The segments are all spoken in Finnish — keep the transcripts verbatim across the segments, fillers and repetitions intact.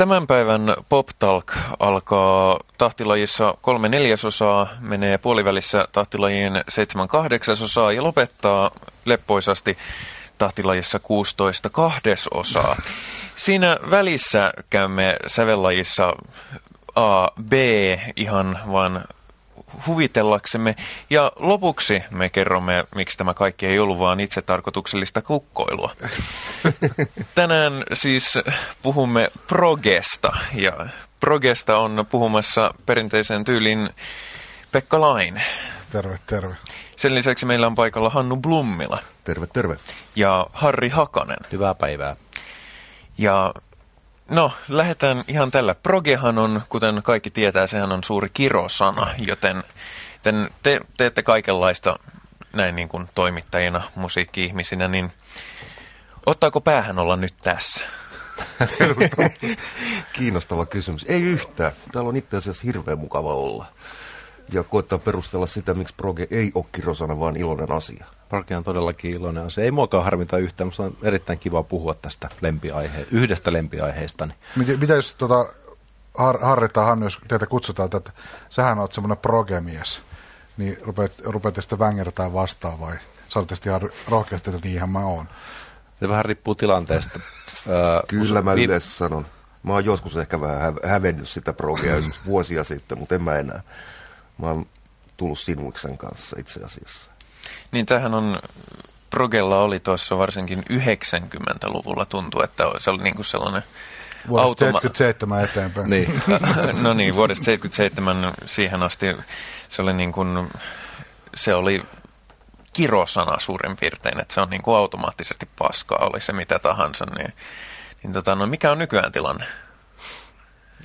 Tämän päivän Pop Talk alkaa tahtilajissa kolme neljäsosaa, menee puolivälissä tahtilajiin seitsemän kahdeksasosaa ja lopettaa leppoisasti tahtilajissa kuusitoista kahdesosaa. Siinä välissä käymme sävellajissa A, B ihan vaan huvitellaksemme ja lopuksi me kerromme, miksi tämä kaikki ei ollut vaan itsetarkoituksellista kukkoilua. Tänään siis puhumme progesta ja progesta on puhumassa perinteiseen tyylin Pekka Laine. Terve, terve. Sen lisäksi meillä on paikalla Hannu Blummila. Terve, terve. Ja Harri Hakanen. Hyvää päivää. Ja no, lähdetään ihan tällä. Progehan on, kuten kaikki tietää, sehän on suuri kirosana, joten te teette kaikenlaista näin niin kuin toimittajina, musiikki-ihmisinä, niin ottaako päähän olla nyt tässä? Kiinnostava kysymys. Ei yhtään. Täällä on itse asiassa hirveän mukava olla. Ja koittaa perustella sitä, miksi proge ei ole kirosana, vaan iloinen asia. Proge on todellakin iloinen asia. Ei muakaan harmita yhtään, mutta on erittäin kiva puhua tästä lempiaihe- yhdestä lempiaiheestani. Mitä, mitä jos tota, har, Harri tai Hannu, jos teitä kutsutaan, että, että sähän oot semmoinen progemies, niin rupeatte sitä vängertään vastaan vai sanotte sitten ihan rohkeasti, että niinhän mä oon? Se vähän riippuu tilanteesta. Kyllä mä yleensä sanon. Mä oon joskus ehkä vähän hävennyt sitä progea vuosia sitten, mutta en mä enää. Mä oon tullut sinuiksen kanssa itse asiassa. Niin tämähän on, progella oli tuossa varsinkin yhdeksänkymmentäluvulla tuntuu, että se oli niin kuin sellainen automa... Vuodesta seitsemänkymmentäseitsemän eteenpäin. Niin. No niin, vuodesta seitsemänkymmentäseitsemän siihen asti se oli niin kuin, se oli kirosana suurin piirtein, että se on niin kuin automaattisesti paskaa, oli se mitä tahansa. Niin, niin tota, no mikä on nykyään tilanne?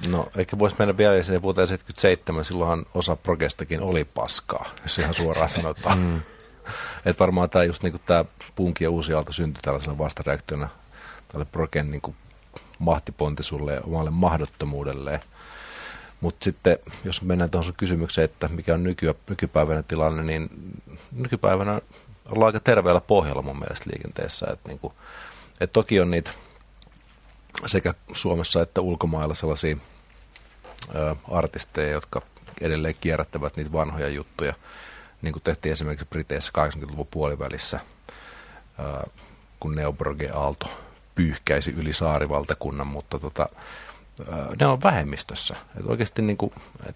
No, eikä voisi mennä vielä sinne vuoteen seitsemänkymmentäseitsemän, silloinhan osa progestakin oli paskaa, jos ihan suoraan sanotaan. Mm. Että varmaan tämä just niinku tämä punki ja uusi aalto syntyi tällaisena vastareaktiona tälle progen niinku mahtipontisulle ja omalle mahdottomuudelleen. Mutta sitten, jos mennään tuohon sun kysymykseen, että mikä on nyky- nykypäivänä tilanne, niin nykypäivänä ollaan aika terveellä pohjalla mun mielestä liikenteessä. Että niinku, et toki on niitä sekä Suomessa että ulkomailla sellaisia ö, artisteja, jotka edelleen kierrättävät niitä vanhoja juttuja, niin kuin tehtiin esimerkiksi Briteissä kahdeksankymmentäluvun puolivälissä, ö, kun neobroge-aalto pyyhkäisi yli saarivaltakunnan, mutta tota, ö, ne on vähemmistössä. Et oikeasti niin kuin, et,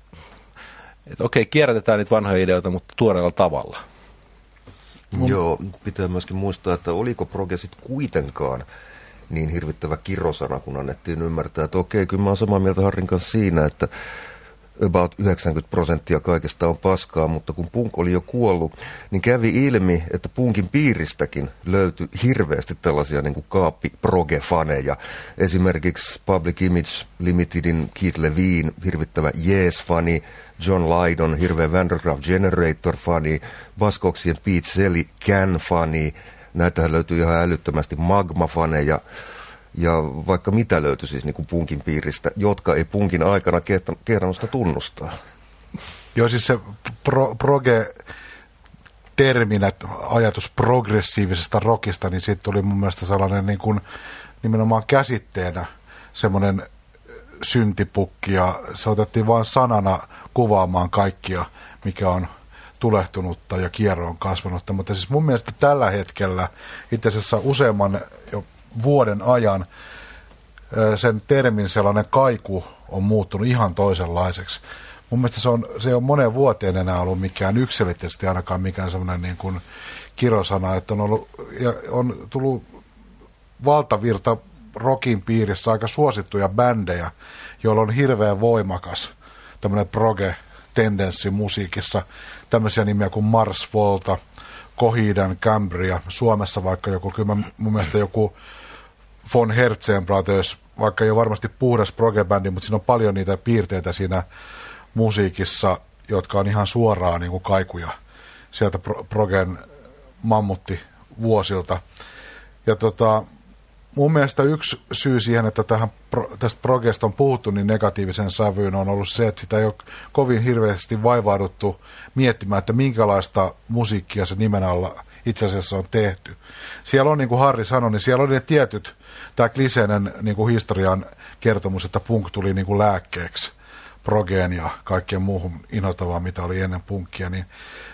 et okei, kierrätetään niitä vanhoja ideoita, mutta tuoreella tavalla. Mm. Joo, pitää myöskin muistaa, että oliko proge sitten kuitenkaan niin hirvittävä kirosana, kun annettiin ymmärtää, että okei, kyllä mä oon samaa mieltä Harrin kanssa siinä, että about yhdeksänkymmentä prosenttia kaikesta on paskaa, mutta kun punk oli jo kuollut, niin kävi ilmi, että punkin piiristäkin löytyi hirveästi tällaisia niin kuin kaappi-proge-faneja. Esimerkiksi Public Image Limitedin Keith Levine, hirvittävä Yes-fani, John Lydon, hirveä Vandergraaf Generator-fani, Buzzcocksien Pete Shelley, Can-fani. Näitähän löytyy ihan älyttömästi magmafaneja ja vaikka mitä löytyy siis niin kuin punkin piiristä, jotka ei punkin aikana kehdannut sitä tunnustaa. Joo, siis se pro, proge-terminä, ajatus progressiivisesta rockista, niin siitä tuli mun mielestä sellainen niin kuin nimenomaan käsitteenä semmoinen syntipukki ja se otettiin vaan sanana kuvaamaan kaikkia, mikä on tulehtunutta ja kierro on kasvanutta, mutta siis mun mielestä tällä hetkellä itse asiassa useamman jo vuoden ajan sen termin sellainen kaiku on muuttunut ihan toisenlaiseksi. Mun mielestä se, on, se ei ole moneen vuoteen enää ollut mikään yksilitteisesti ainakaan mikään sellainen niin kuin kirosana, että on, ollut, ja on tullut valtavirta rockin piirissä aika suosittuja bändejä, joilla on hirveän voimakas tämmöinen proge tendenssi musiikissa. Tämmöisiä nimiä kuin Mars Volta, Coheed and Cambria, Suomessa vaikka joku, kyllä mä, mun mielestä joku Von Herzenbrothers, vaikka ei ole varmasti puhdas progebändi, mutta siinä on paljon niitä piirteitä siinä musiikissa, jotka on ihan suoraan niin kuin kaikuja sieltä pro- progen mammutti vuosilta. Ja tota, mun mielestä yksi syy siihen, että tähän, tästä progesta on puhuttu niin negatiivisen sävyyn, on ollut se, että sitä ei ole kovin hirveästi vaivauduttu miettimään, että minkälaista musiikkia se nimen alla itse asiassa on tehty. Siellä on, niin kuin Harri sanoi, niin siellä on ne tietyt, tämä kliseinen niin kuin historian kertomus, että punk tuli niin kuin lääkkeeksi progeen ja kaikkeen muuhun inhottavaa, mitä oli ennen punkkia, niin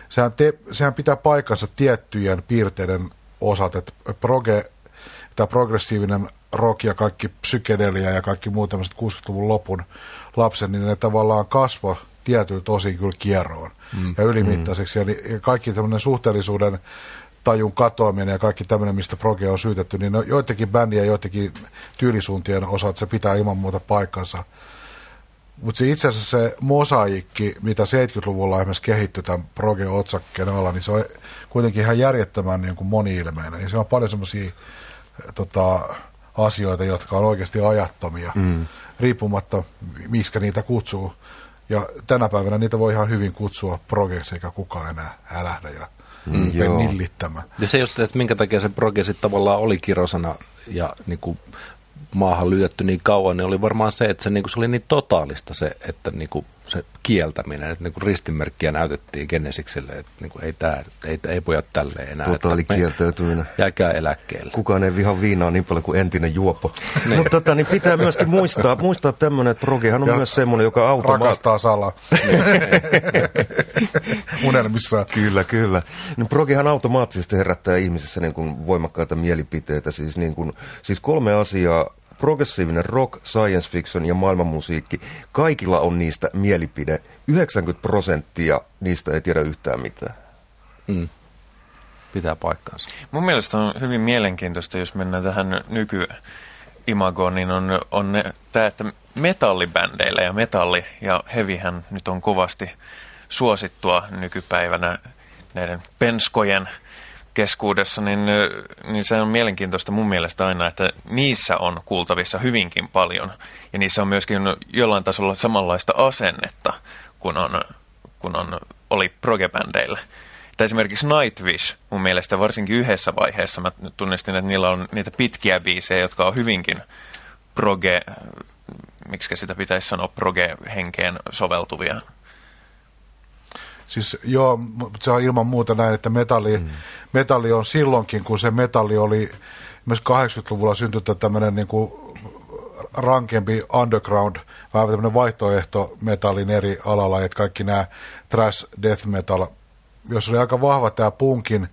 sehän, te, sehän pitää paikkansa tiettyjen piirteiden osat, että proge, tämä progressiivinen rock ja kaikki psykedelia ja kaikki muu tämmöiset kuudenkymmenenluvun lopun lapsen, niin ne tavallaan kasvoi tietyiltä osin kyllä kieroon mm. ja ylimittaiseksi. Mm. Ja kaikki tämmöinen suhteellisuuden tajun katoaminen ja kaikki tämmöinen, mistä progea on syytetty, niin joitakin bändiä ja joitakin tyylisuuntien osat, se pitää ilman muuta paikkansa. Mutta itse asiassa se mosaikki, mitä seitsemänkymmentäluvulla esimerkiksi kehittyi tämän proge-otsakkeen alla, niin se on kuitenkin ihan järjettömän niin kuin moni-ilmeinen. Ja se on paljon semmoisia tota, asioita, jotka on oikeasti ajattomia, mm. riippumatta miksi niitä kutsuu. Ja tänä päivänä niitä voi ihan hyvin kutsua progeeksi, eikä kukaan enää hälähdä ja mm, nillittämään. Ja se just, että minkä takia se proge sitten tavallaan oli kirosana ja niinku maahan lyötty niin kauan, niin oli varmaan se, että se, niin kuin, se oli niin totaalista se, että niin kuin, se kieltäminen, että niin kuin ristimerkkiä näytettiin Genesikselle, että niin kuin, ei, tää, ei, ei pojat tälleen enää. Totaalikieltäytyminen. Jääkää eläkkeelle. Kukaan ei vihaa viinaa niin paljon kuin entinen juoppo. Mutta no, tota, niin pitää myöskin muistaa, muistaa tämmöinen, että progehan on ja myös semmoinen, joka automaat... rakastaa salaa. Unelmissaan. Kyllä, kyllä. No, progehan automaattisesti herättää ihmisessä niin kuin voimakkaita mielipiteitä, siis, niin kuin, siis kolme asiaa. Progressiivinen rock, science fiction ja maailmanmusiikki, kaikilla on niistä mielipide. yhdeksänkymmentä prosenttia niistä ei tiedä yhtään mitään. Mm. Pitää paikkaansa. Mun mielestä on hyvin mielenkiintoista, jos mennään tähän nykyimagoon, niin on, on tämä, että metallibändeillä ja metalli ja hevihän nyt on kovasti suosittua nykypäivänä näiden penskojen keskuudessa, niin, niin se on mielenkiintoista mun mielestä aina, että niissä on kuultavissa hyvinkin paljon. Ja niissä on myöskin jollain tasolla samanlaista asennetta kuin on, kun on, oli progebändeillä. Tai esimerkiksi Nightwish mun mielestä varsinkin yhdessä vaiheessa mä tunnistin, että niillä on niitä pitkiä biisejä, jotka on hyvinkin proge, miksi sitä pitäisi sanoa, proge-henkeen soveltuvia. Siis joo, se on ilman muuta näin, että metalli, mm. metalli on silloinkin, kun se metalli oli, myös kahdeksankymmentäluvulla syntyi tämmöinen niin kuin rankempi underground, vähän tämmöinen vaihtoehto metallin eri alalla, että kaikki nämä thrash death metal, jos oli aika vahva tämä punkin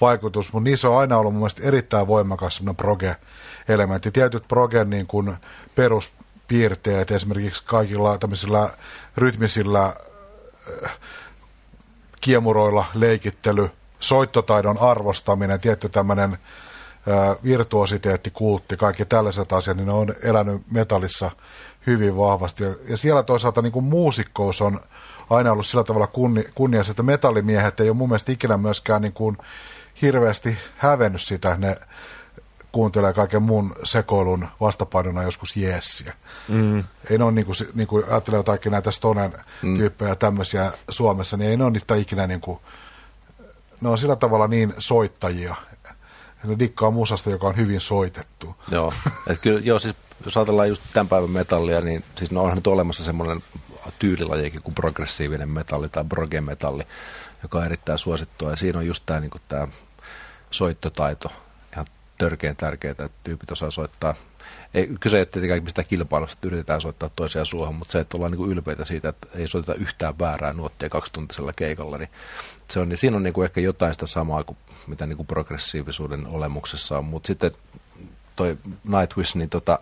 vaikutus, mutta niissä on aina ollut mun mielestä erittäin voimakas semmoinen proge-elementti. Tietyt progen niin kuin peruspiirteet, esimerkiksi kaikilla tämmöisillä rytmisillä kiemuroilla leikittely, soittotaidon arvostaminen, tietty tämmöinen virtuositeettikultti, kaikki tällaiset asiat, niin ne on elänyt metallissa hyvin vahvasti. Ja siellä toisaalta niin kuin muusikkous on aina ollut sillä tavalla kunni, kunniassa, että metallimiehet ei ole mun mielestä ikinä myöskään niin kuin hirveästi hävennyt sitä, ne kuuntelee kaiken muun sekoilun vastapainona joskus jeessiä. Mm. Ei ne ole, niin kuin, niin kuin ajattelee jotakin näitä stonen mm. tyyppejä tämmöisiä Suomessa, niin ei ne ole niitä ikinä niin kuin, ne on sillä tavalla niin soittajia. Ne dikkaa musasta, joka on hyvin soitettu. Joo, et kyllä, joo siis jos ajatellaan just tämän päivän metallia, niin siis no onhan nyt olemassa semmoinen tyylilajikin kuin progressiivinen metalli tai proge-metalli, joka on erittäin suosittua. Ja siinä on just tämä, niin kuin tämä soittotaito. Törkeän tärkeää, että tyypit osaa soittaa. Ei, kyse ei ole tietenkään mistä kilpailusta, että yritetään soittaa toisiaan suohon, mutta se, että ollaan niinku ylpeitä siitä, että ei soiteta yhtään väärää nuottia kaksituntisella keikalla, niin, se on, niin siinä on niinku ehkä jotain sitä samaa kuin mitä niinku progressiivisuuden olemuksessa on. Mutta sitten toi Nightwish, niin tota,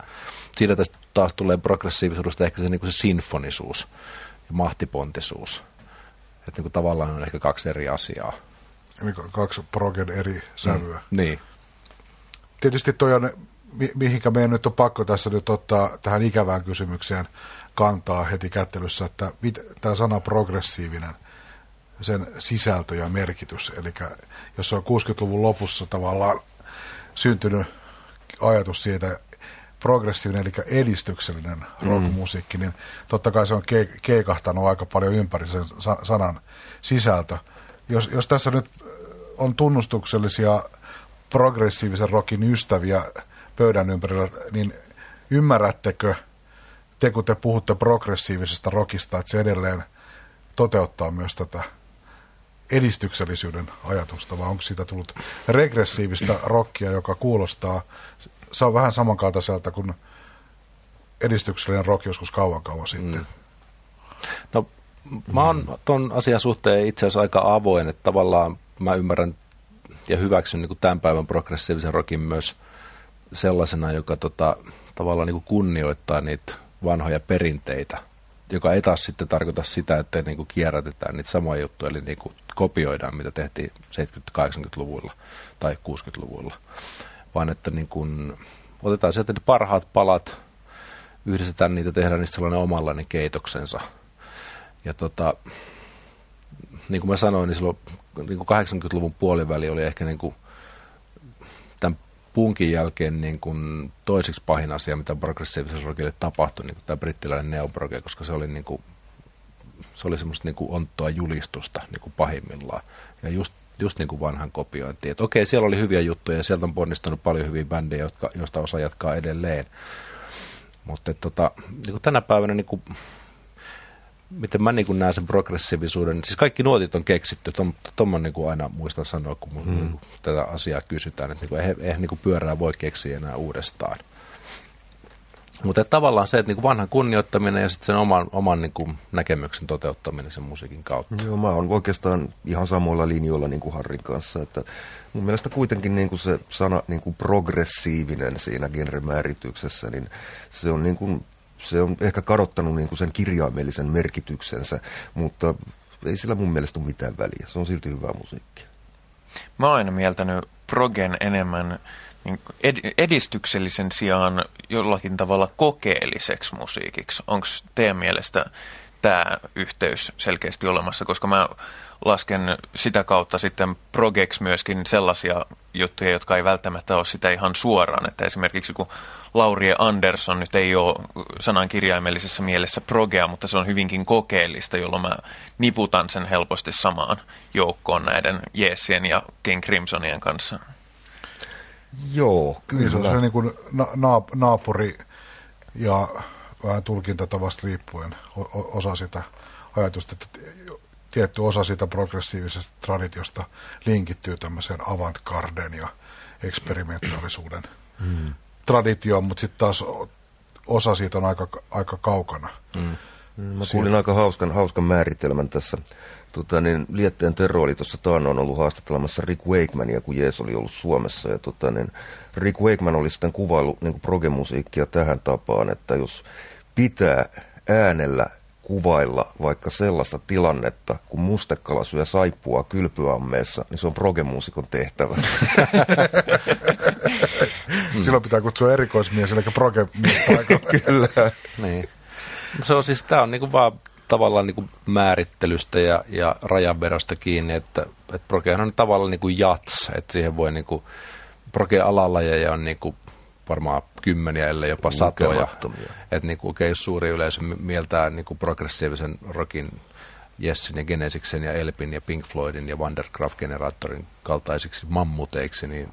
siinä tästä taas tulee progressiivisuudesta ehkä se, niinku se sinfonisuus ja mahtipontisuus. Että niinku tavallaan on ehkä kaksi eri asiaa. Eli kaksi progen eri sävyä. Mm, niin. Tietysti toi on, mihinkä meidän nyt on pakko tässä nyt ottaa tähän ikävään kysymykseen kantaa heti kättelyssä, että mit, tämä sana progressiivinen, sen sisältö ja merkitys, eli jos on kuudenkymmenenluvun lopussa tavallaan syntynyt ajatus siitä, progressiivinen, eli edistyksellinen rockmusiikki, mm. niin totta kai se on keikahtanut aika paljon ympäri sen sanan sisältö. Jos, jos tässä nyt on tunnustuksellisia progressiivisen rockin ystäviä pöydän ympärillä, niin ymmärrättekö te, kun te puhutte progressiivisesta rockista, että se edelleen toteuttaa myös tätä edistyksellisyyden ajatusta, vai onko siitä tullut regressiivistä rockia, joka kuulostaa, se on vähän samankaltaiselta kuin edistyksellinen rock joskus kauan kauan sitten. Mm. No mä oon ton asian suhteen itse asiassa aika avoin, että tavallaan mä ymmärrän ja hyväksyn niin kuin tämän päivän progressiivisen rockin myös sellaisena, joka tota, tavallaan niin kuin kunnioittaa niitä vanhoja perinteitä, joka ei taas sitten tarkoita sitä, että niin kuin kierrätetään niitä samoja juttuja, eli niin kuin kopioidaan, mitä tehtiin seitsemänkymmentä-kahdeksankymmentäluvulla tai kuusikymmentäluvulla, vaan että niin kuin otetaan sieltä ne parhaat palat, yhdistetään niitä, tehdään niistä sellainen omanlainen keitoksensa. Ja tota, niin kuin mä sanoin, niin silloin niin kuin kahdeksankymmentäluvun puoliväli oli ehkä niin kuin tämän punkin jälkeen niin kuin toiseksi pahin asia, mitä progressiiviselle rockille tapahtui, niin kuin tämä brittiläinen neoproke, koska se oli, niin kuin, se oli semmoista niin kuin onttoa julistusta niin kuin pahimmillaan. Ja just, just niin kuin vanhan kopiointi. Että okei, siellä oli hyviä juttuja ja sieltä on ponnistanut paljon hyviä bändejä, jotka, joista osa jatkaa edelleen. Mutta tota, niin tänä päivänä, niin kuin, miten mä niin näen sen progressiivisuuden, siis kaikki nuotit on keksitty, tuommoinen niin aina muistan sanoa, kun mun, mm. niin kuin, tätä asiaa kysytään, että niin eihän eh, niin pyörää voi keksiä enää uudestaan. Mutta tavallaan se, että niin kuin vanhan kunnioittaminen ja sitten sen oman, oman niin kuin näkemyksen toteuttaminen sen musiikin kautta. Joo, mä oon oikeastaan ihan samoilla linjoilla niin kuin Harrin kanssa, että mun mielestä kuitenkin niin kuin se sana niin kuin progressiivinen siinä genremäärityksessä, niin se on, niin kuin, se on ehkä kadottanut niin kuin sen kirjaimellisen merkityksensä, mutta ei sillä mun mielestä ole mitään väliä. Se on silti hyvää musiikkia. Mä oon aina mieltänyt progen enemmän edistyksellisen sijaan jollakin tavalla kokeelliseksi musiikiksi. Onko teidän mielestä tämä yhteys selkeästi olemassa? Koska mä lasken sitä kautta sitten progeksi myöskin sellaisia juttuja, jotka ei välttämättä ole sitä ihan suoraan. Että esimerkiksi kun Lauri Andersson nyt ei ole sanan kirjaimellisessä mielessä progea, mutta se on hyvinkin kokeellista, jolloin mä niputan sen helposti samaan joukkoon näiden Jeesien ja King Crimsonien kanssa. Joo, kyllä. Niin se on niin kuin na- naapuri ja vähän tulkintatavasta riippuen osa sitä ajatusta, että tietty osa sitä progressiivisesta traditiosta linkittyy tämmöiseen avantgarden ja eksperimentaalisuuden mm. traditioon, mutta sitten taas osa siitä on aika, aika kaukana. Mm. Mä kuulin siitä aika hauskan, hauskan määritelmän tässä. Tota, niin, Lietteen Tero oli tuossa taannoin ollut haastattelemassa Rick Wakemania, kun Jees oli ollut Suomessa. Ja, tota, niin, Rick Wakeman oli sitten kuvaillut niin kuin progemusiikkia tähän tapaan, että jos pitää äänellä kuvailla vaikka sellaista tilannetta, kun mustekala syö saippuaa kylpyammeessa, niin se on progemuusikon tehtävä. Silloin pitää kutsua erikoismies, eli progemies paikalle. Kyllä. Niin. Se on siis, tämä on niinku vaan tavallaan niinku määrittelystä ja, ja rajanvedosta kiinni, että et progehan on tavallaan niinku jats, että siihen voi niinku, proge-alalajeja on niinku varmaan kymmeniä, ellei jopa satoja. Että niinku, okay, jos suuri yleisö mieltää niinku progressiivisen rockin Jessin ja Genesiksen ja Elpin ja Pink Floydin ja Van der Graaf-generaattorin kaltaisiksi mammuteiksi, niin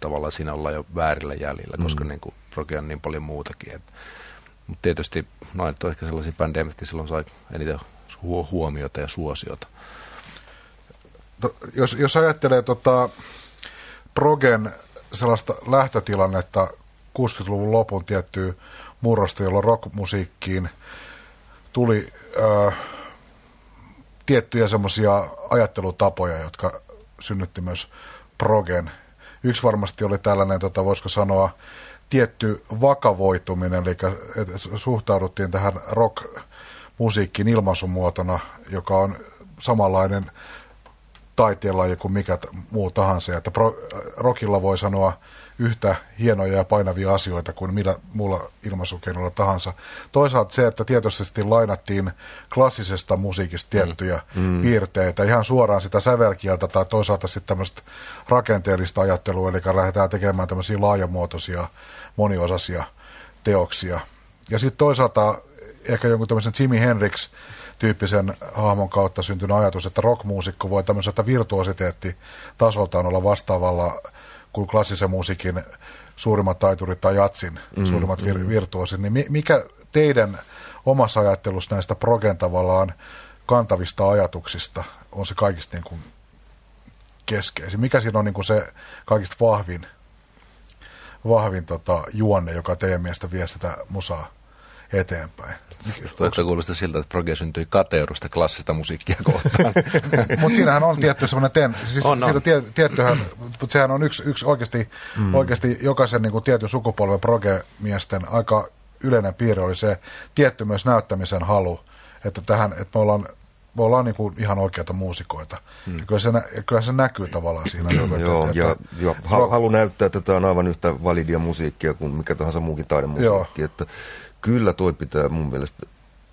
tavallaan siinä ollaan jo väärillä jäljillä, koska mm. niinku, proge on niin paljon muutakin, että mutta tietysti noin on ehkä sellaisia bändejä, mitkä silloin sai eniten huomiota ja suosiota. To, jos, jos ajattelee tota, progen sellaista lähtötilannetta kuusikymmentäluvun lopun tiettyä murrosta, jolloin rockmusiikkiin tuli ö, tiettyjä semmoisia ajattelutapoja, jotka synnytti myös progen. Yksi varmasti oli tällainen, tota, voisiko sanoa, tietty vakavoituminen, eli suhtauduttiin tähän rock-musiikkiin ilmaisumuotona, joka on samanlainen taiteenlaji kuin mikä muu tahansa. Että rockilla voi sanoa yhtä hienoja ja painavia asioita kuin millä muulla ilmaisukeinolla tahansa. Toisaalta se, että tietysti lainattiin klassisesta musiikista tiettyjä mm. piirteitä, ihan suoraan sitä sävelkieltä tai toisaalta sitten tämmöistä rakenteellista ajattelua, eli lähdetään tekemään tämmöisiä laajamuotoisia, moniosaisia teoksia. Ja sitten toisaalta ehkä jonkun tämmöisen Jimi Hendrix tyyppisen hahmon kautta syntynyt ajatus, että rockmuusikko voi tämmöiseltä virtuositeettitasoltaan olla vastaavalla kuin klassisen musiikin suurimmat taiturit tai jatsin mm, suurimmat vir- virtuosit, niin mikä teidän omassa ajattelussa näistä progen tavallaan kantavista ajatuksista on se kaikista niin kuin keskeisin? Mikä siinä on niin kuin se kaikista vahvin, vahvin tota, juonne, joka teidän mielestä vie sitä musaa eteenpäin? Tuo kuulostaa siltä, että proge syntyi kateudusta klassista musiikkia kohtaan. Mutta siinähän on tietty semmoinen ten. Siis on, on. Tie, tiettyhän, mutta sehän on yksi, yksi oikeasti, mm. oikeasti jokaisen niin kuin tietyn sukupolven proge-miesten aika yleinen piirre oli se tietty myös näyttämisen halu, että, tähän, että me ollaan, me ollaan niin kuin ihan oikeita muusikoita. Mm. Ja kyllä, se nä, kyllä se näkyy tavallaan siinä. Että, joo, että, ja, että, joo. Halu, halu näyttää, että tämä on aivan yhtä validia musiikkia kuin mikä tahansa muukin taidemusiikki. Että kyllä toi pitää mun mielestä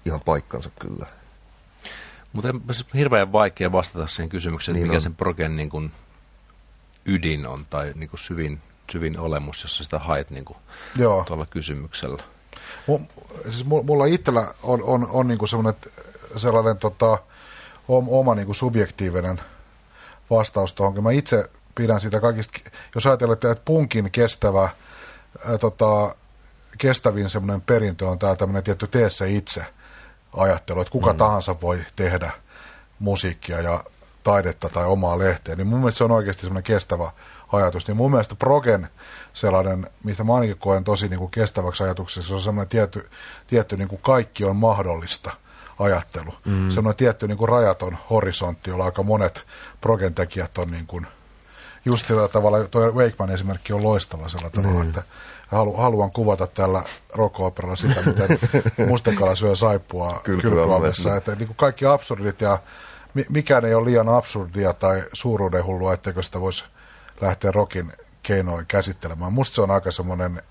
ihan paikkansa kyllä. Mutta hirveän vaikea vastata siihen kysymykseen, niin mikä on sen progen niin kuin ydin on tai niin kuin syvin, syvin olemus, jossa sitä haet niin kuin tuolla kysymyksellä. Siis mulla itsellä on, on, on niinku sellainen, sellainen tota, oma niinku subjektiivinen vastaus tuohon. Mä itse pidän sitä kaikista, jos ajatellaan, että punkin kestävä, ää, tota, kestävin semmoinen perintö on tämä tämmöinen tietty tee se itse ajattelu, että kuka mm. tahansa voi tehdä musiikkia ja taidetta tai omaa lehteä. Niin mun mielestä se on oikeasti semmoinen kestävä ajatus. Niin mun mielestä progen sellainen, mitä mä ainakin koen tosi niin kuin kestäväksi ajatuksessa, se on semmoinen tietty, tietty niin kuin kaikki on mahdollista ajattelu. Mm. Semmoinen tietty niin kuin rajaton horisontti, jolla aika monet progen tekijät on niin kuin just sillä tavalla, tuo Wakeman esimerkki on loistava sillä tavalla, mm. että halu, haluan kuvata tällä rock-operalla sitä, miten mustekala syö saippua kylpylavessa. Että niin kuin kaikki absurdit ja mikään ei ole liian absurdia tai suuruudenhullua, etteikö sitä voisi lähteä rockin keinoin käsittelemään. Musta se on aika semmoinen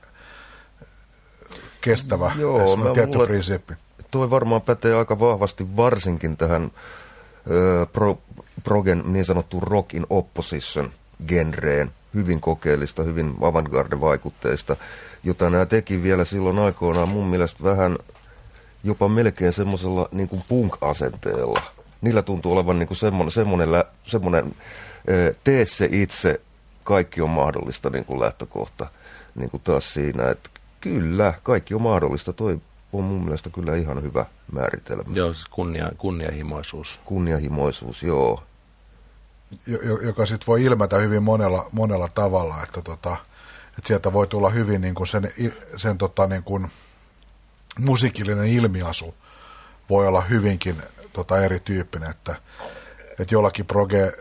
kestävä, joo, semmoinen tietty luulen, prinsiippi. Toi varmaan pätee aika vahvasti varsinkin tähän ö, pro, progen niin sanottuun rock in opposition-genreen. Hyvin kokeellista, hyvin avantgarde-vaikutteista, jota nämä teki vielä silloin aikoinaan mun mielestä vähän jopa melkein semmoisella niin kuin punk-asenteella. Niillä tuntuu olevan niin kuin semmoinen, semmoinen, semmoinen tee se itse, kaikki on mahdollista niin kuin lähtökohta niin kuin taas siinä, että kyllä, kaikki on mahdollista. Toi on mun mielestä kyllä ihan hyvä määritelmä. Joo, siis kunnia, kunnianhimoisuus. Kunnianhimoisuus, joo. J- joka sitten voi ilmetä hyvin monella, monella tavalla, että, tota, että sieltä voi tulla hyvin niin kuin sen, sen tota, niin kuin musiikillinen ilmiasu voi olla hyvinkin tota, erityyppinen, että, että jollakin proge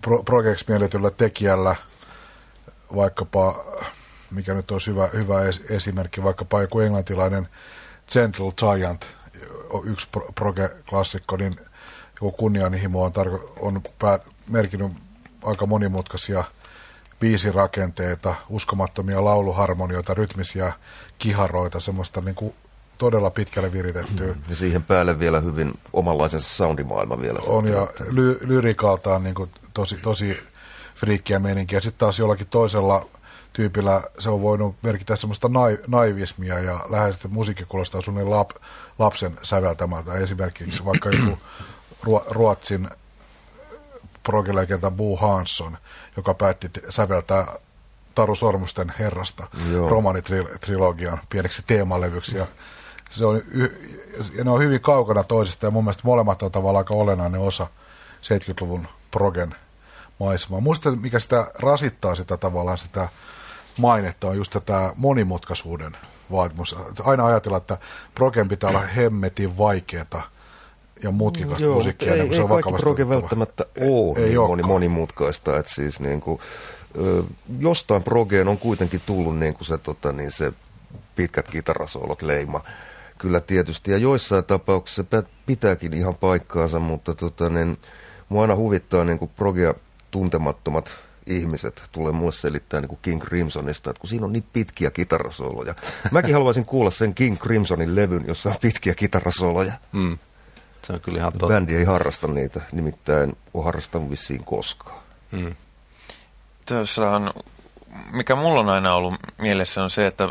Pro, progeeksi mielityllä tekijällä, vaikkapa, mikä nyt olisi hyvä, hyvä esimerkki, vaikkapa joku englantilainen Gentle Giant, yksi proge-klassikko, niin joku kunnianhimo on, tarko- on pää- merkinnyt aika monimutkaisia biisirakenteita, uskomattomia lauluharmonioita, rytmisiä kiharoita, semmoista niin kuin todella pitkälle viritettyä. Ja siihen päälle vielä hyvin omanlaisensa soundimaailma vielä. On ja ly- lyrikaltaan niin kuin tosi, tosi friikkiä meininkiä. Sitten taas jollakin toisella tyypillä se on voinut merkitä semmoista naiv- naivismia ja läheisesti musiikki kuulostaa suunnilleen lap- lapsen säveltämältä. Esimerkiksi vaikka joku Ruo- Ruotsin progelegenda Bo Hansson, joka päätti t- säveltää Taru Sormusten herrasta romaanitrilogian pieneksi teemalevyksi. Ja se on y- ja ne on hyvin kaukana toisesta ja mun mielestä molemmat on tavallaan aika olennainen osa seitsemänkymmentäluvun progen maisemaa. Musta mikä sitä rasittaa sitä tavallaan sitä mainetta on just tätä monimutkaisuuden vaatimus. Aina ajatellaan, että progen pitää olla hemmetin vaikeata ja mutkikasta joo, musiikkia. Ei, niin, ei, se on ei kaikki progen välttämättä ole ei, niin moni, monimutkaista. Että siis niin kuin, ö, jostain progeen on kuitenkin tullut niin kuin se, tota, niin se pitkät kitarasoolot leima. Kyllä tietysti ja joissain tapauksissa se pitääkin ihan paikkaansa, mutta tota, niin, mua aina huvittaa niin kuin progea tuntemattomat ihmiset. Tulee mulle selittää niin kuin King Crimsonista, että kun siinä on niin pitkiä kitarasooloja. Mäkin haluaisin kuulla sen King Crimsonin levyn, jossa on pitkiä kitarasooloja. Mm. Se on kyllä ihan totta. Bändi ei harrasta niitä, nimittäin on harrastanut vissiin koskaan. Mm. Tässä on, mikä mulla on aina ollut mielessä on se, että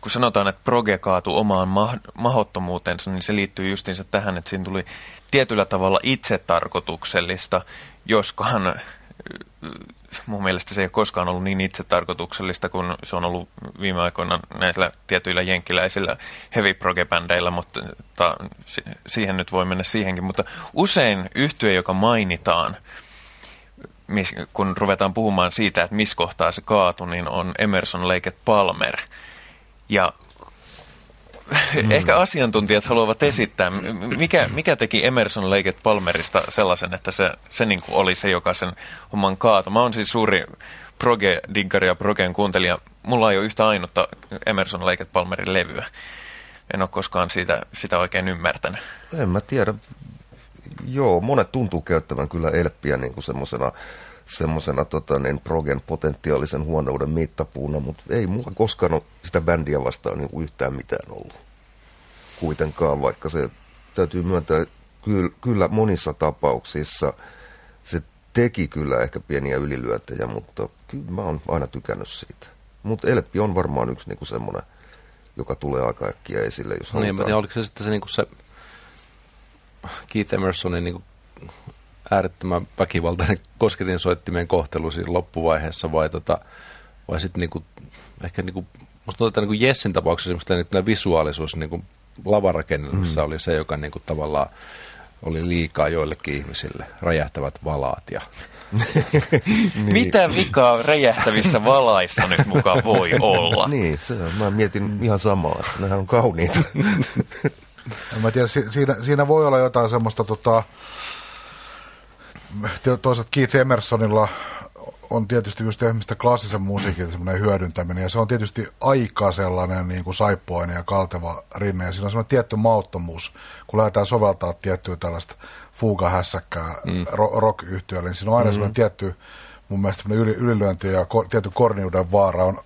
kun sanotaan, että proge kaatui omaan mahdottomuuteensa, niin se liittyy justiinsa tähän, että siinä tuli tietyllä tavalla itsetarkoituksellista, joskaan mun mielestä se ei ole koskaan ollut niin itsetarkoituksellista, kun se on ollut viime aikoina näillä tietyillä jenkkiläisillä heavy proge-bändeillä, mutta ta, siihen nyt voi mennä siihenkin. Mutta usein yhtye, joka mainitaan, kun ruvetaan puhumaan siitä, että missä kohtaa se kaatui, niin on Emerson, Lake et Palmer. Ja mm. ehkä asiantuntijat haluavat esittää, mikä, mikä teki Emerson, Lake et Palmerista sellaisen, että se, se niin kuin oli se, joka sen homman kaatui. Mä oon siis suuri proge-diggari ja progen kuuntelija. Mulla ei ole yhtä ainutta Emerson, Lake et Palmerin levyä. En ole koskaan siitä, sitä oikein ymmärtänyt. En mä tiedä. Joo, monet tuntuu käyttävän kyllä elppiä niin kuin semmosena, semmosena tota, niin progen potentiaalisen huonouden mittapuuna, mutta ei mulla koskaan ole sitä bändiä vastaan niin kuin yhtään mitään ollut. Kuitenkaan, vaikka se täytyy myöntää, kyllä, kyllä monissa tapauksissa se teki kyllä ehkä pieniä ylilyöntejä, mutta kyllä mä oon aina tykännyt siitä. Mutta elppi on varmaan yksi niin kuin semmoinen, joka tulee aika äkkiä esille, jos halutaan. Niin, ja oliko se sitten se, niin kuin se Keith Emersonin niin kuin äärettömän väkivaltainen kosketinsoittimien kohtelu siinä loppuvaiheessa, vai, tota, vai sitten niin kuin, ehkä niin kuin, musta tuntuu, että niin kuin Jessin tapauksessa tämä visuaalisuus niin kuin lavarakennelmissa mm-hmm. oli se, joka niin kuin tavallaan oli liikaa joillekin ihmisille, räjähtävät valaat ja niin. Mitä vikaa räjähtävissä valaissa nyt mukaan voi olla? Niin, se on. Mä mietin ihan samaa. Nämähän on kauniita. Mä tiedän, siinä, siinä voi olla jotain semmoista, tota, toisaalta Keith Emersonilla on tietysti just ihmistä klassisen musiikin semmoinen hyödyntäminen, ja se on tietysti aika sellainen niin kuin saippuainen ja kalteva rinne, ja siinä on semmoinen tietty mauttomuus, kun lähdetään soveltaa tiettyä tällaista fuugahässäkkää mm. ro- rock-yhtiölle, niin siinä on aina mm-hmm. semmoinen tietty, mun mielestä semmoinen ylilyönti ja ko- tietty korniuden vaara on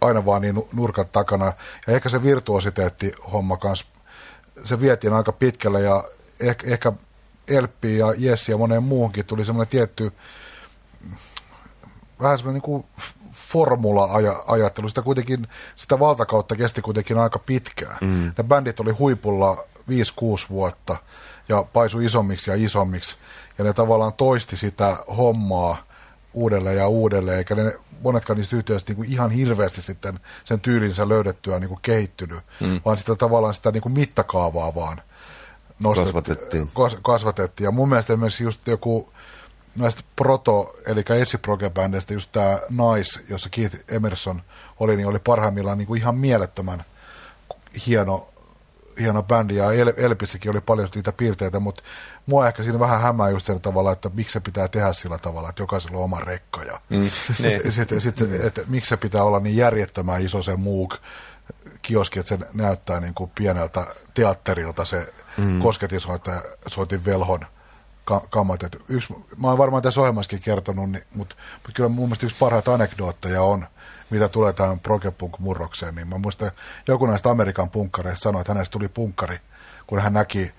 aina vaan niin nurkan takana, ja ehkä se virtuositeetti homma kanssa, se vietiin aika pitkälle, ja ehkä, ehkä Elppiin ja Jessi ja moneen muuhunkin tuli semmoinen tietty vähän semmoinen niin kuin formula-ajattelu. Sitä kuitenkin, sitä valtakautta kesti kuitenkin aika pitkään. Mm. Ne bändit oli huipulla viisi kuusi vuotta ja paisui isommiksi ja isommiksi. Ja ne tavallaan toisti sitä hommaa uudelleen ja uudelleen. Eikä ne monetkaan niistä yhtiöistä niin ihan hirveästi sitten sen tyylinsä löydettyä niin kuin kehittynyt. Mm. Vaan sitä tavallaan sitä niin kuin mittakaavaa vaan nostettiin. Kasvatettiin. Kas, kasvatettiin. Ja mun mielestä esimerkiksi just joku näistä proto, eli esiprogebändeistä just tämä Nice, jossa Keith Emerson oli, niin oli parhaimmillaan niin kuin ihan mielettömän hieno, hieno bändi, ja El- Elpissäkin oli paljon niitä piirteitä, mutta mua ehkä siinä vähän hämää just sillä tavalla, että miksi se pitää tehdä sillä tavalla, että jokaisella on oma rekka, ja mm, sitten sit, että miksi se pitää olla niin järjettömän iso se Moog kioski, että se näyttää niin kuin pieneltä teatterilta se mm. kosketinsoitin velhon kammat. Et yksi, mä oon varmaan tässä ohjelmassakin kertonut, niin, mutta mut kyllä mun mielestä yksi parhaita anekdootteja on, mitä tulee tähän progepunk-murrokseen. Niin mä muistan, joku näistä Amerikan punkkareista sanoi, että hänestä tuli punkkari, kun hän näki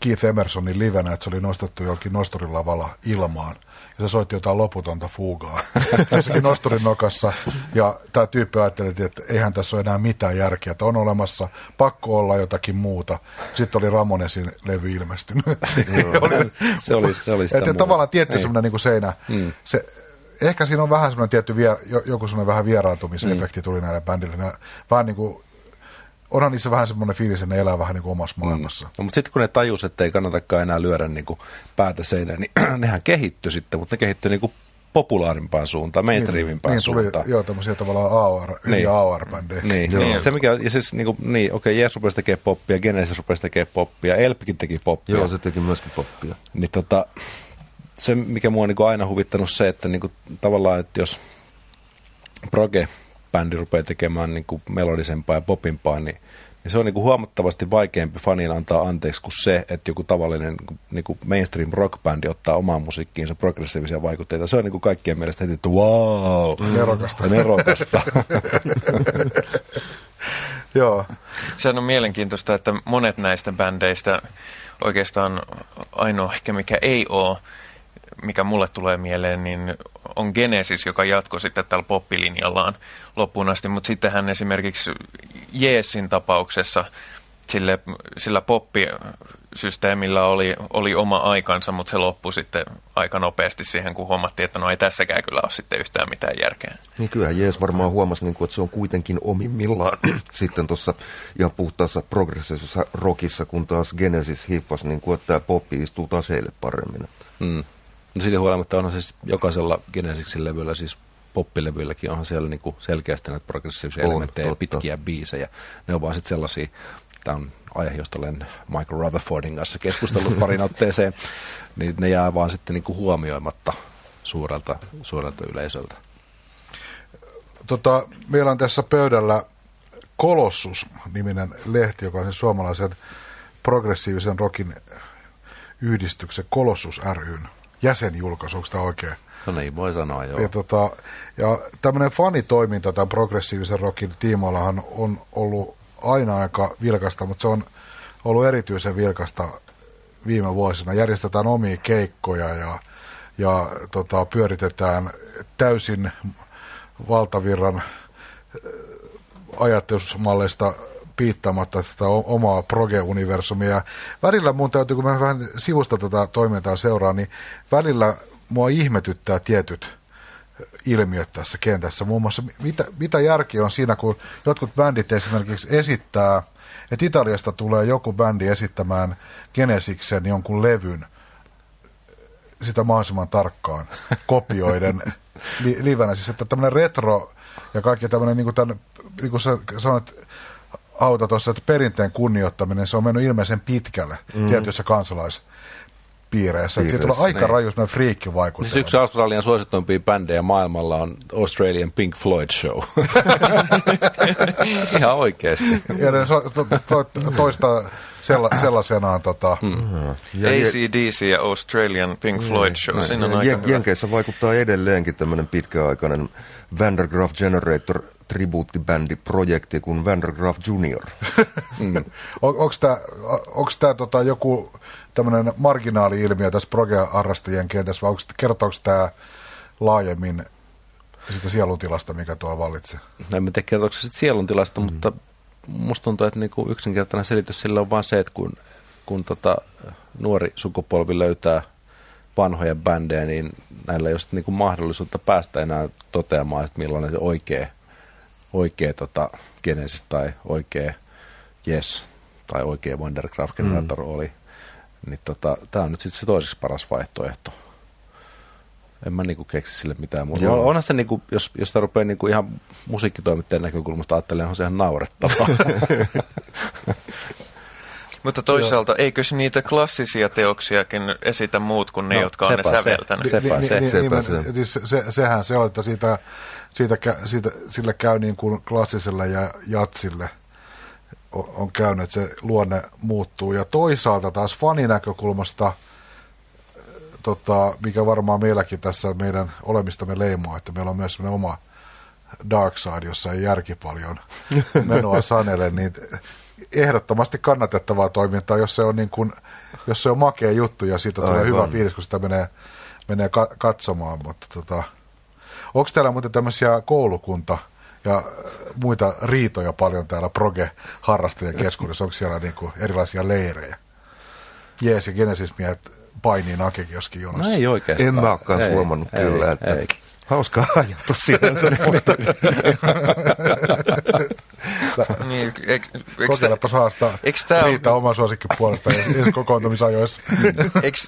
Keith Emersonin livenä, että se oli nostettu jokin nosturilavalla ilmaan. Ja se soitti jotain loputonta fuugaa jossakin nosturin nokassa. Ja tämä tyyppi ajatteli, että eihän tässä ole enää mitään järkeä. Että on olemassa, pakko olla jotakin muuta. Sitten oli Ramonesin levy ilmestynyt. oli, se oli, se oli sitä tavallaan tietty semmoinen niin kuin seinä. Mm. Se, ehkä siinä on vähän semmoinen tietty, vier, joku semmoinen vähän vieraantumisefekti mm. tuli näille bändille. Nämä, vähän niin kuin, onhan niissä vähän semmoinen fiilis, että ne elää vähän niin kuin omassa maailmassa. Mm. No, mutta sitten kun ne tajus, että ei kannatakaan enää lyödä niin kuin päätä seinään, niin nehän kehittyi sitten, mutta ne kehittyi niin kuin populaarimpaan suuntaan, mainstreamimpaan niin, suuntaan. Niin, tuli joo tämmöisiä tavallaan A O R, niin. A O R-bändejä. Niin, niin. Se mikä, ja siis niin kuin, niin, okei, okay, Jees rupesi tekemään poppia, Genesis rupesi tekemään poppia, Elppikin teki poppia. Joo, se teki myöskin poppia. Niin tota, se mikä mua on niin aina huvittanut se, että niin kuin, tavallaan, että jos proge bändi rupeaa tekemään niin kuin melodisempaa ja popimpaa, niin, niin se on niin kuin huomattavasti vaikeampi fanin antaa anteeksi kuin se, että joku tavallinen niin kuin mainstream rock-bändi ottaa omaan musiikkiinsa progressiivisia vaikutteita. Se on niin kuin kaikkien mielestä heti, että wow! Nerokasta. Nerokasta. Joo. Sehän on mielenkiintoista, että monet näistä bändeistä oikeastaan ainoa ehkä mikä ei ole, mikä mulle tulee mieleen, niin on Genesis, joka jatkoi sitten tällä poppilinjallaan loppuun asti, mutta sittenhän esimerkiksi Jeesin tapauksessa sille, sillä poppisysteemillä oli, oli oma aikansa, mutta se loppui sitten aika nopeasti siihen, kun huomattiin, että no ei tässäkään kyllä ole sitten yhtään mitään järkeä. Niin kyllähän Jees varmaan huomasi, niin kuin, että se on kuitenkin omimmillaan sitten tuossa ihan puhtaassa progressiivisessa rockissa, kun taas Genesis hiffasi, niin kuin, että tämä poppi istuu taas heille paremmin. Mm. No siitä huolimatta onhan siis jokaisella Genesisen levyllä, siis poppilevyilläkin, onhan siellä niinku selkeästi näitä progressiivisia on, elementtejä ja pitkiä biisejä. Ne on vaan sitten sellaisia, tämä on aihe, josta olen Michael Rutherfordin kanssa keskustellut parin otteeseen, niin ne jää vaan sitten niinku huomioimatta suurelta, suurelta yleisöltä. Tota, meillä on tässä pöydällä Kolossus-niminen lehti, joka on sen suomalaisen progressiivisen rockin yhdistyksen Kolossus ry:n jäsenjulkaisu, onko tämä oikein? No niin, voi sanoa, joo. Ja, tota, ja tämmöinen fanitoiminta tämän progressiivisen rockin tiimoillahan on ollut aina aika vilkasta, mutta se on ollut erityisen vilkasta viime vuosina. Järjestetään omia keikkoja ja, ja tota, pyöritetään täysin valtavirran ajatusmalleista piittaamatta tätä omaa proge-universumia. Välillä mun täytyy, kun mä vähän sivusta tätä toimintaa seuraan, niin välillä mua ihmetyttää tietyt ilmiöt tässä kentässä. Muun muassa mitä, mitä järki on siinä, kun jotkut bändit esimerkiksi esittää, että Italiasta tulee joku bändi esittämään Genesiksen jonkun levyn sitä mahdollisimman tarkkaan kopioiden li- livenä. Siis että tämmöinen retro ja kaikki tämmöinen, niin kuin, tämän, niin kuin sä sanoit, auta tuossa, että perinteen kunnioittaminen, se on mennyt ilmeisen pitkälle mm. tietyissä kansalaispiireissä. Siitä tulee aika rajus noin friikkivaikutelmat. Yksi Australian suosittuimpia bändejä maailmalla on Australian Pink Floyd Show. Ihan oikeasti. Ja ne so, to, to, toistaa sella, sellaisenaan. Tota. Mm-hmm. A C D C ja Australian Pink Floyd Show. Mm. Siinä on Jen- Jenkeissä vaikuttaa edelleenkin tämmöinen pitkäaikainen Vandergraaf Generator tribuuttibändiprojekti kuin Vandergraaf junior Mm. On, onko tämä tota, joku tämmöinen marginaali-ilmiö tässä proge-harrastajien kentässä, vai kertooko tämä laajemmin sitä sieluntilasta, mikä tuolla vallitsee? En mä tiedä, kertooko se sitten sieluntilasta, mm-hmm. mutta musta tuntuu, että niinku yksinkertainen selitys sillä on vaan se, että kun, kun tota nuori sukupolvi löytää vanhoja bändejä, niin näillä ei ole sitten niinku mahdollisuutta päästä enää toteamaan, että millainen se oikea oikea tota, Genesis tai oikea Yes tai oikea Wondercraft Generator mm. oli, niin tota, tämä on nyt sitten se toiseksi paras vaihtoehto. En mä niinku keksi sille mitään muuta. Joo. Onhan se, niinku, jos, jos sitä rupeaa niinku ihan musiikkitoimittajan näkökulmasta ajattelemaan, on se ihan naurettavaa. Mutta toisaalta, eikö niitä klassisia teoksiakin esitä muut kuin ne, no, jotka on ne säveltäneet? Se, sepä se. Ni, ni, ni, sepä ni, se. se. Sehän se on, että siitä, siitä, siitä, sillä käy niin kuin klassisella ja jatsille on, on käynyt, että se luonne muuttuu. Ja toisaalta taas faninäkökulmasta, tota, mikä varmaan meilläkin tässä meidän olemistamme leimaa, että meillä on myös sellainen oma dark side, jossa ei järki paljon menoa sanele, niin ehdottomasti kannatettavaa toimintaa, jos se on, niin kuin, jos se on makea juttu ja siitä tulee hyvä fiilis, kun sitä menee, menee ka- katsomaan. Mutta tota, onko täällä muuten tämmöisiä koulukunta- ja muita riitoja paljon täällä proge-harrastajien keskuudessa? Onko siellä niin kuin erilaisia leirejä? Jees ja Genesis-miehet painii nakekioski jonossa. No ei oikeastaan. En mä olekaan ei, huomannut ei, kyllä, ei, että ei. Hauskaa ajatus sinänsä. Niin, kokeilepas haastaa riitä oman suosikkipuolesta edes kokoontumisajoissa.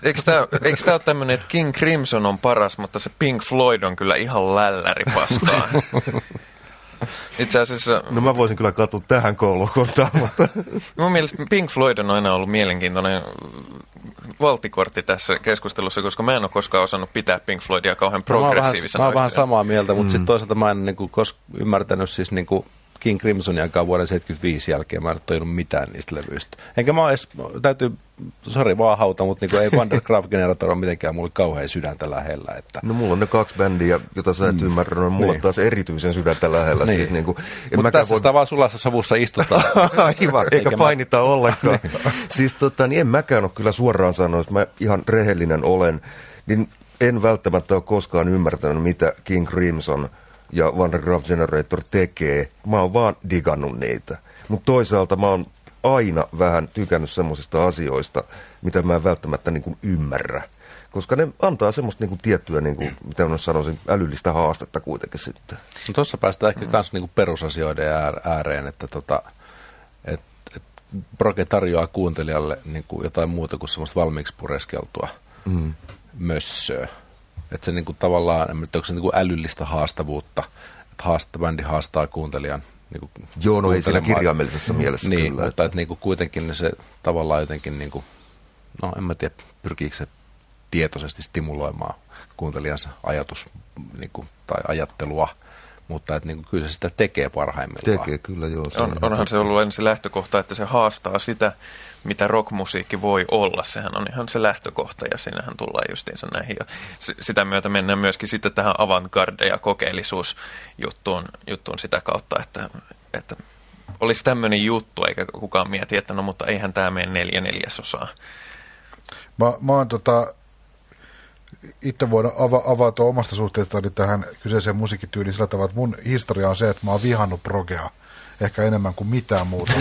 Eikö tämä ole tämmöinen, että King Crimson on paras, mutta se Pink Floyd on kyllä ihan lälläripaskaa? Itse asiassa, no mä voisin kyllä katua tähän koulukuntaan. Mutta mun mielestä Pink Floyd on aina ollut mielenkiintoinen valtikortti tässä keskustelussa, koska mä en ole koskaan osannut pitää Pink Floydia kauhean progressiivisena. Mä oon vähän samaa mieltä, mutta mm. sitten toisaalta mä en niinku kos- ymmärtänyt siis niinku King Crimsoniankaan vuoden seitsemänkymmentäviisi jälkeen. Mä en ole tajunnut mitään niistä levyistä. Enkä mä edes, täytyy, sori vaan hauta, mutta niinku ei Vandergraaf Generator ole mitenkään mulle kauhean sydäntä lähellä. Että. No mulla on ne kaksi bändiä, jota sä et mm. ymmärrä, on mulla niin. taas erityisen sydäntä lähellä. Niin. Siis niinku, mutta tässä voi sitä vaan sulassa savussa istutaan. Aivan, eikä, eikä painita mä ollenkaan. Siis tota, niin en mäkään ole kyllä suoraan sanoa, mä ihan rehellinen olen, niin en välttämättä ole koskaan ymmärtänyt, mitä King Crimson ja Vandergraaf Generator tekee. Mä oon vaan digannut niitä. Mutta toisaalta mä oon aina vähän tykännyt semmoisista asioista, mitä mä en välttämättä niinku ymmärrä. Koska ne antaa semmoista niinku tiettyä, niinku, mitä mä sanoisin, älyllistä haastetta kuitenkin sitten. No tossa päästään ehkä mm. myös niinku perusasioiden ääreen, että tota, et, et Broke tarjoaa kuuntelijalle niinku jotain muuta kuin semmoista valmiiksi pureskeltua. Mm. mössöä. Että se niinku tavallaan, en tiedä, onko se niinku älyllistä haastavuutta, että haast, bändi haastaa kuuntelijan. Niinku joo, no ei siinä kirjaimellisessä mielessä niin, kyllä. Niin, mutta että niinku kuitenkin se tavallaan jotenkin, niinku, no en mä tiedä, pyrkiikö se tietoisesti stimuloimaan kuuntelijansa ajatus niinku, tai ajattelua, mutta että niinku, kyllä se sitä tekee parhaimmillaan. Tekee, kyllä joo. Se on, on, onhan se ollut ensin lähtökohta, että se haastaa sitä, mitä rockmusiikki voi olla. Sehän on ihan se lähtökohta ja siinähän tullaan justiinsa näihin. Ja sitä myötä mennään myöskin sitten tähän avantgarde- ja kokeellisuusjuttuun juttuun sitä kautta, että, että olisi tämmöinen juttu, eikä kukaan mieti, että no mutta eihän tämä mene neljä neljäsosaa. Mä, mä oon tota, itse voidaan ava- avata omasta suhteestani tähän kyseiseen musiikkityyliin sillä tavalla, että mun historia on se, että mä oon vihannut progea. Ehkä enemmän kuin mitään muuta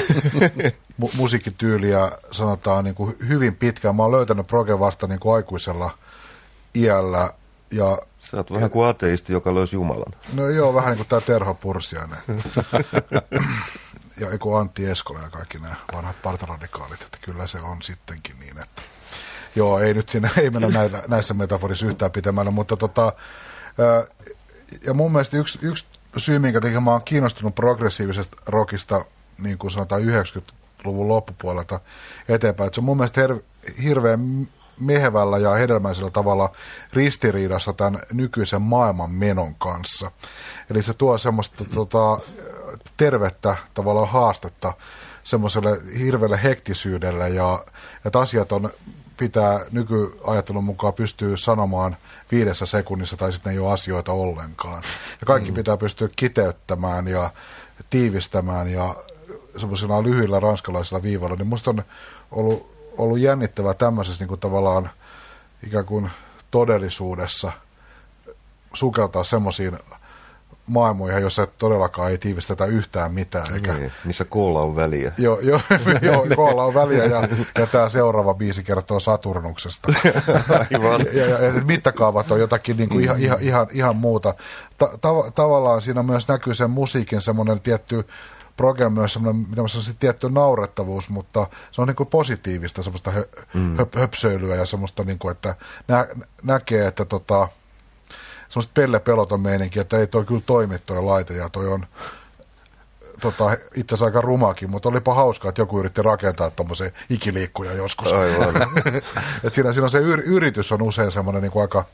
Mu- musiikkityyliä sanotaan niin kuin hyvin pitkään. Mä oon löytänyt progen vasta niin kuin aikuisella iällä. Ja sä oot vähän kuin ateisti, joka löysi Jumalan. No joo, vähän niin kuin tää Terho Pursiainen. Ja eiku Antti Eskola ja kaikki nämä vanhat partaradikaalit, että kyllä se on sittenkin niin, että joo, ei nyt siinä, ei mennä näillä, näissä metaforissa yhtään pitämällä, mutta tota, ja mun mielestä yksi, yksi syy, minkä takia mä oon kiinnostunut progressiivisesta rockista, niin kuin sanotaan yhdeksänkymmentäluvun loppupuolelta eteenpäin. Et se on mun mielestä her- hirveän mehevällä ja hedelmäisellä tavalla ristiriidassa tämän nykyisen maailman menon kanssa. Eli se tuo semmoista tota, tervettä tavallaan haastetta semmoiselle hirveälle hektisyydelle ja että asiat on, pitää nykyajattelun mukaan pystyä sanomaan viidessä sekunnissa tai sitten ei ole asioita ollenkaan. Ja kaikki mm. pitää pystyä kiteyttämään ja tiivistämään ja semmoisilla lyhyillä ranskalaisilla viivalla. Niin musta on ollut, ollut jännittävää tämmöisessä niin kuin tavallaan ikään kuin todellisuudessa sukeltaa semmoisiin maailmoihin, jossa todellakaan ei tiivistetä yhtään mitään. Eikä... Niin, missä koolla on väliä. Joo, jo, jo, koolla on väliä ja, ja tämä seuraava biisi kertoo Saturnuksesta. Aivan. Ja, ja, ja mittakaavat on jotakin niin kuin ihan, ihan, ihan, ihan muuta. Ta- tav- tavallaan siinä myös näkyy sen musiikin semmoinen tietty program, myös semmoinen, mitä mä sanoisin, tietty naurettavuus, mutta se on niin kuin positiivista semmoista hö- mm. höp- höpsöilyä ja semmoista, niin kuin, että nä- näkee, että tota... semmoiset pellepeloton meininki, että ei toi kyllä toimi toi laite ja toi on tota, itse asiassa aika rumaakin, mutta olipa hauskaa, että joku yritti rakentaa tommoisen ikiliikkuja joskus. Aivan. Et siinä, siinä on se yr, yritys on usein semmoinen niin kuin aika,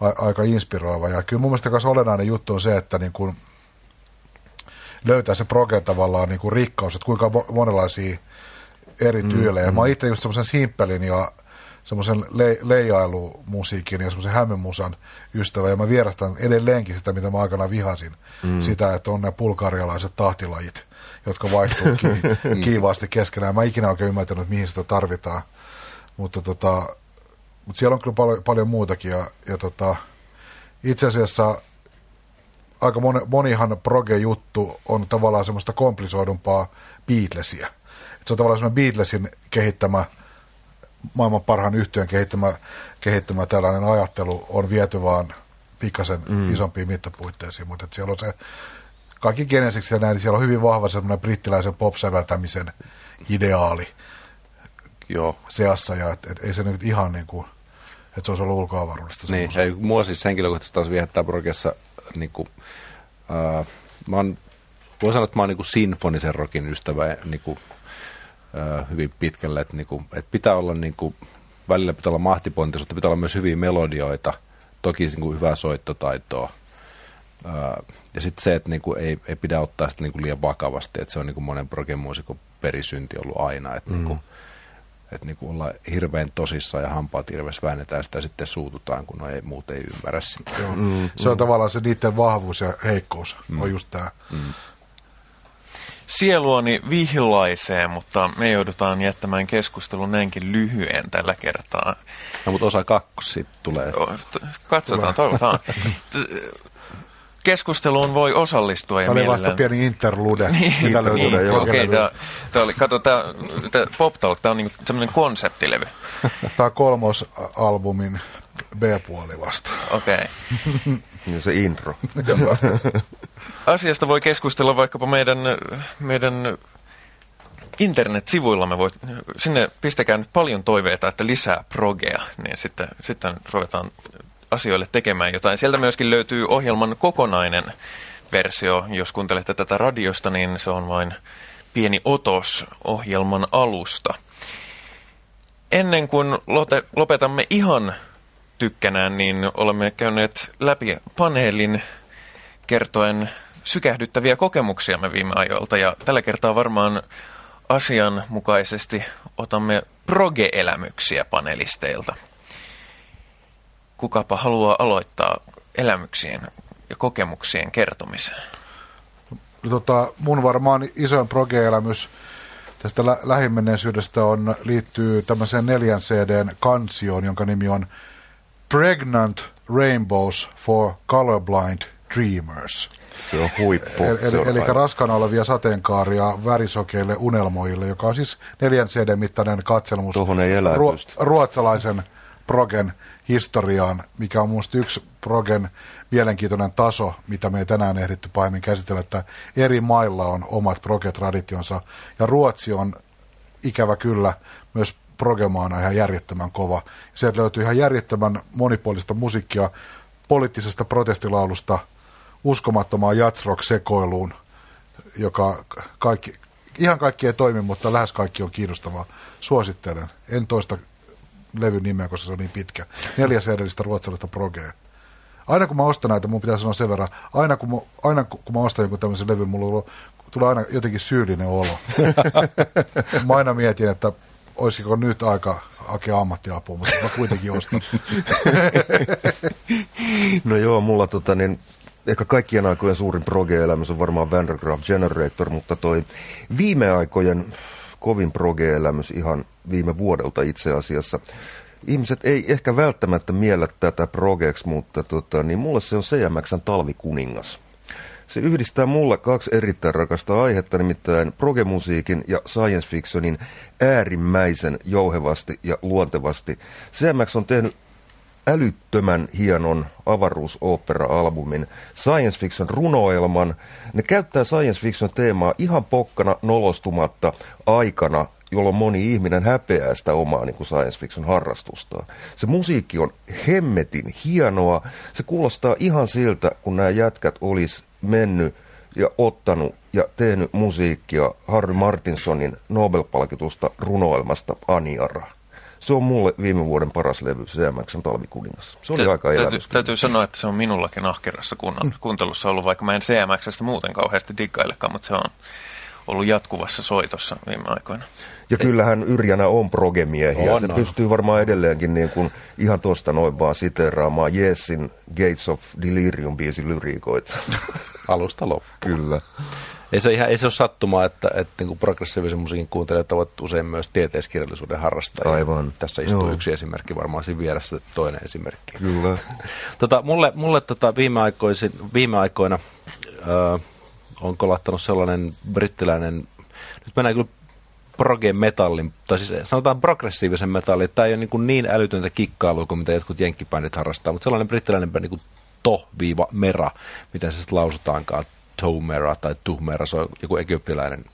a, aika inspiroiva ja kyllä mun mielestä myös olennainen juttu on se, että niin kuin löytää se progen tavallaan niin kuin rikkaus, että kuinka monenlaisia eri tyylejä. Mm, mm. Mä oon itse just semmoisen simppelin ja semmoisen le- leijailumusiikin ja semmoisen hämmenmusan ystävä, ja mä vierastan edelleenkin sitä, mitä mä aikana vihasin, mm. sitä, että on nämä bulgarialaiset tahtilajit, jotka vaihtuu ki- kiivaasti keskenään. Mä en ikinä oikein ymmärtänyt, mihin sitä tarvitaan, mutta, tota, mutta siellä on kyllä pal- paljon muutakin, ja, ja tota, itse asiassa aika moni, monihan proge-juttu on tavallaan semmoista komplisoidumpaa Beatlesia. Et se on tavallaan semmoinen Beatlesin kehittämä maailman parhaan yhtiön kehittämä, kehittämä tällainen ajattelu on viety vaan pikkasen mm. isompiin mittapuitteisiin, mutta siellä on se kaikki geneesiksi ja näin, niin siellä on hyvin vahva semmoinen brittiläisen pop-säveltämisen ideaali joo. seassa ja et, et, ei se nyt ihan niin kuin, että se olisi ollut ulkoavaruudesta. Niin, ei, mua siis henkilökohtaisesti taas viehättää progessa niin kuin, äh, mä oon, voin sanoa, että mä oon niin kuin sinfonisen rokin ystävä, niin kuin hyvin pitkälle, että, niinku, että pitää olla niinku, välillä pitää olla mahtipontisuutta, pitää olla myös hyviä melodioita, toki niinku, hyvää soittotaitoa. Ää, ja sitten se, että niinku, ei, ei pidä ottaa sitä niinku, liian vakavasti, että se on niinku, monen progemuusikon perisynti ollut aina, että mm. niinku, et, niinku, ollaan hirveän tosissaan ja hampaat hirveässä väännetään sitä ja sitten suututaan, kun no ei, muut ei ymmärrä sitä. Mm. Se on mm. tavallaan se niiden vahvuus ja heikkous mm. on just tämä. Mm. Sieluani vihlaisee, mutta me joudutaan jättämään keskustelun näinkin lyhyen tällä kertaa. No, mutta osa kaksi sitten tulee. Katsotaan, toivotaan. Keskusteluun voi osallistua. Ja tämä mielellään... oli vasta pieni interlude. Niin, mitä niin, niin, okei, okay, tämä oli, kato, tämä Pop Talk, tämä on niin semmoinen konseptilevy. Tämä on kolmosalbumin B-puoli vasta. Okei. Okay. Ja se intro. Asiasta voi keskustella vaikkapa meidän, meidän internetsivuillamme voi, sinne pistäkää nyt paljon toiveita, että lisää progea, niin sitten, sitten ruvetaan asioille tekemään jotain. Sieltä myöskin löytyy ohjelman kokonainen versio. Jos kuuntelette tätä radiosta, niin se on vain pieni otos ohjelman alusta. Ennen kuin lopetamme ihan tykkänään, niin olemme käyneet läpi paneelin kertoen sykähdyttäviä kokemuksiamme viime ajoilta, ja tällä kertaa varmaan asianmukaisesti otamme proge-elämyksiä panelisteilta. Kukapa haluaa aloittaa elämyksien ja kokemuksien kertomiseen? Tota, mun varmaan isoin proge-elämys tästä lä- lähimenneisyydestä on, liittyy tämmöiseen neljän C D:n kansioon, jonka nimi on Pregnant Rainbows for Colorblind Dreamers. Se on huippu. Eli, eli, eli raskana olevia sateenkaaria värisokeille unelmoille, joka on siis neljän C D:n mittainen katselmus ruo- ruotsalaisen progen historiaan, mikä on minusta yksi progen mielenkiintoinen taso, mitä me ei tänään ehditty pahemmin käsitellä, että eri mailla on omat proge-traditionsa, ja Ruotsi on ikävä kyllä myös progemaana ihan järjettömän kova. Sieltä löytyy ihan järjettömän monipuolista musiikkia, poliittisesta protestilaulusta uskomattomaan jazzrock-sekoiluun, joka kaikki, ihan kaikki ei toimi, mutta lähes kaikki on kiinnostavaa. Suosittelen. En toista levyn nimeä, koska se on niin pitkä. Neljä C D:stä ruotsalaista progea. Aina kun mä ostan näitä, mun pitää sanoa sen verran, aina kun mä, aina kun mä ostan jonkun tämmöisen levyn, mulla tulee aina jotenkin syyllinen olo. Mä aina mietin, että olisiko nyt aika hakea ammattiapua, mutta mä kuitenkin ostan. No joo, mulla tota niin, ehkä kaikkien aikojen suurin proge-elämys on varmaan Vandergraaf Generator, mutta toi viime aikojen kovin proge-elämys ihan viime vuodelta itse asiassa. Ihmiset ei ehkä välttämättä miellä tätä progeeksi, mutta tota, niin mulle se on C M X:n Talvikuningas. Se yhdistää mulla kaksi erittäin rakasta aihetta, nimittäin progemusiikin ja science fictionin äärimmäisen jouhevasti ja luontevasti. C M X on tehnyt älyttömän hienon avaruusoopera-albumin, science fiction runoelman. Ne käyttää science fiction teemaa ihan pokkana nolostumatta aikana, jolloin moni ihminen häpeää sitä omaa niin kuin science fiction harrastustaan. Se musiikki on hemmetin hienoa. Se kuulostaa ihan siltä, kun nämä jätkät olisi mennyt ja ottanut ja tehnyt musiikkia Harry Martinsonin Nobel-palkitusta runoelmasta Aniara. Se on mulle viime vuoden paras levy, C M X:n Talvikuningas. Se oli Tä, aika elämys. Täytyy, täytyy sanoa, että se on minullakin ahkerassa kunnan, kuuntelussa ollut, vaikka mä en C M X:stä muuten kauheasti diggailekaan, mutta se on ollut jatkuvassa soitossa viime aikoina. Ja kyllähän Yrjänä on progemiehiä. On, se on. Pystyy varmaan edelleenkin niin kuin ihan tuosta noin vaan siteeraamaan Jessin Gates of Delirium-biisin lyriikoita. Alusta loppuun. Kyllä. Ei se, ihan, ei se ole sattumaa, että, että niin kuin progressiivisen musiikin kuuntelijat ovat usein myös tieteiskirjallisuuden harrastajia. Aivan. Tässä istuu Joo. yksi esimerkki, varmaan siinä vieressä toinen esimerkki. Kyllä. tota, mulle mulle tota viime, aikoisin, viime aikoina öö, on kolahtanut sellainen brittiläinen, nyt mennään kyllä proge-metallin, tai siis sanotaan progressiivisen metallin, tämä ei ole niin, kuin niin älytöntä kikkailua kuin mitä jotkut jenkkibändit harrastaa, mutta sellainen brittiläinen bändi kuin To-Mera, miten se sitten lausutaankaan, Tomera tai Tuhmera, se on joku egyptiläinen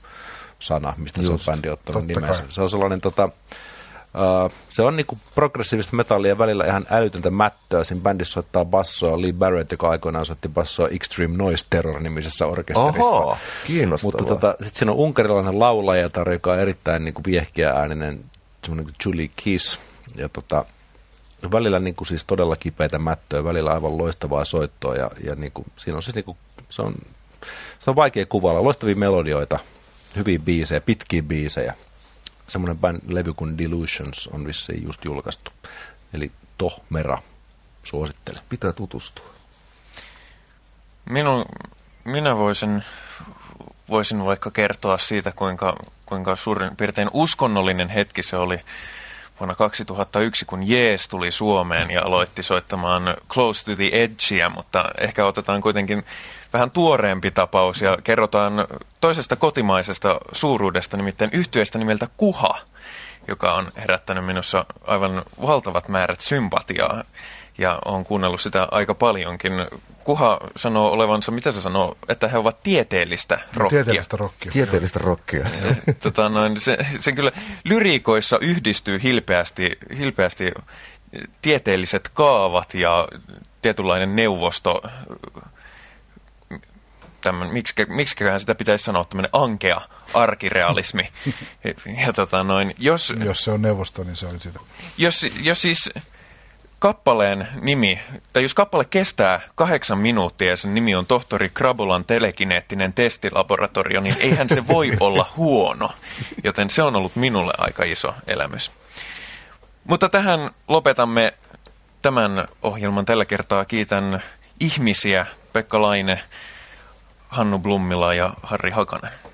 sana, mistä Just, se on bändi ottanut nimensä. Se on sellainen, tota, uh, se on niinku progressiivista metallia välillä ihan älytöntä mättöä. Siinä bändissä soittaa bassoa Lee Barrett, joka aikoinaan soitti bassoa Extreme Noise Terror-nimisessä orkesterissa. Oho, kiinnostavaa. Mutta tota, sitten siinä on unkarilainen laulajatar, joka on erittäin niinku viehkeä ääninen, semmoinen kuin Julie Kiss, ja tota, välillä niinku siis todella kipeitä mättöä, välillä aivan loistavaa soittoa, ja, ja niinku, siinä on siis niinku Se on, se on vaikea kuvailla. Loistavia melodioita, hyviä biisejä, pitkiä biisejä. Semmoinen levy kuin Delusions on vissiin just julkaistu. Eli To-Mera, suosittelen. Pitää tutustua. Minun, minä voisin, voisin vaikka kertoa siitä, kuinka, kuinka suurin piirtein uskonnollinen hetki se oli vuonna kaksituhattayksi, kun Jees tuli Suomeen ja aloitti soittamaan Close to the Edgeä, mutta ehkä otetaan kuitenkin vähän tuoreempi tapaus ja kerrotaan toisesta kotimaisesta suuruudesta, nimittäin yhtyeestä nimeltä Kuha, joka on herättänyt minussa aivan valtavat määrät sympatiaa. Ja olen kuunnellut sitä aika paljonkin. Kuha sanoo olevansa, mitä se sanoo, että he ovat tieteellistä rockia. Tieteellistä rockia. Tieteellistä rockia. Tota, noin, se, sen kyllä lyriikoissa yhdistyy hilpeästi, hilpeästi tieteelliset kaavat ja tietynlainen neuvosto. Miksiköhän sitä pitäisi sanoa, tämmöinen ankea arkirealismi. Ja, tota, noin, jos, jos se on neuvosto, niin se on sitä. Jos, jos siis... kappaleen nimi, tai jos kappale kestää kahdeksan minuuttia ja sen nimi on Tohtori Krabulan telekineettinen testilaboratorio, niin eihän se voi olla huono, joten se on ollut minulle aika iso elämys. Mutta tähän lopetamme tämän ohjelman tällä kertaa. Kiitän ihmisiä, Pekka Laine, Hannu Blummila ja Harri Hakanen.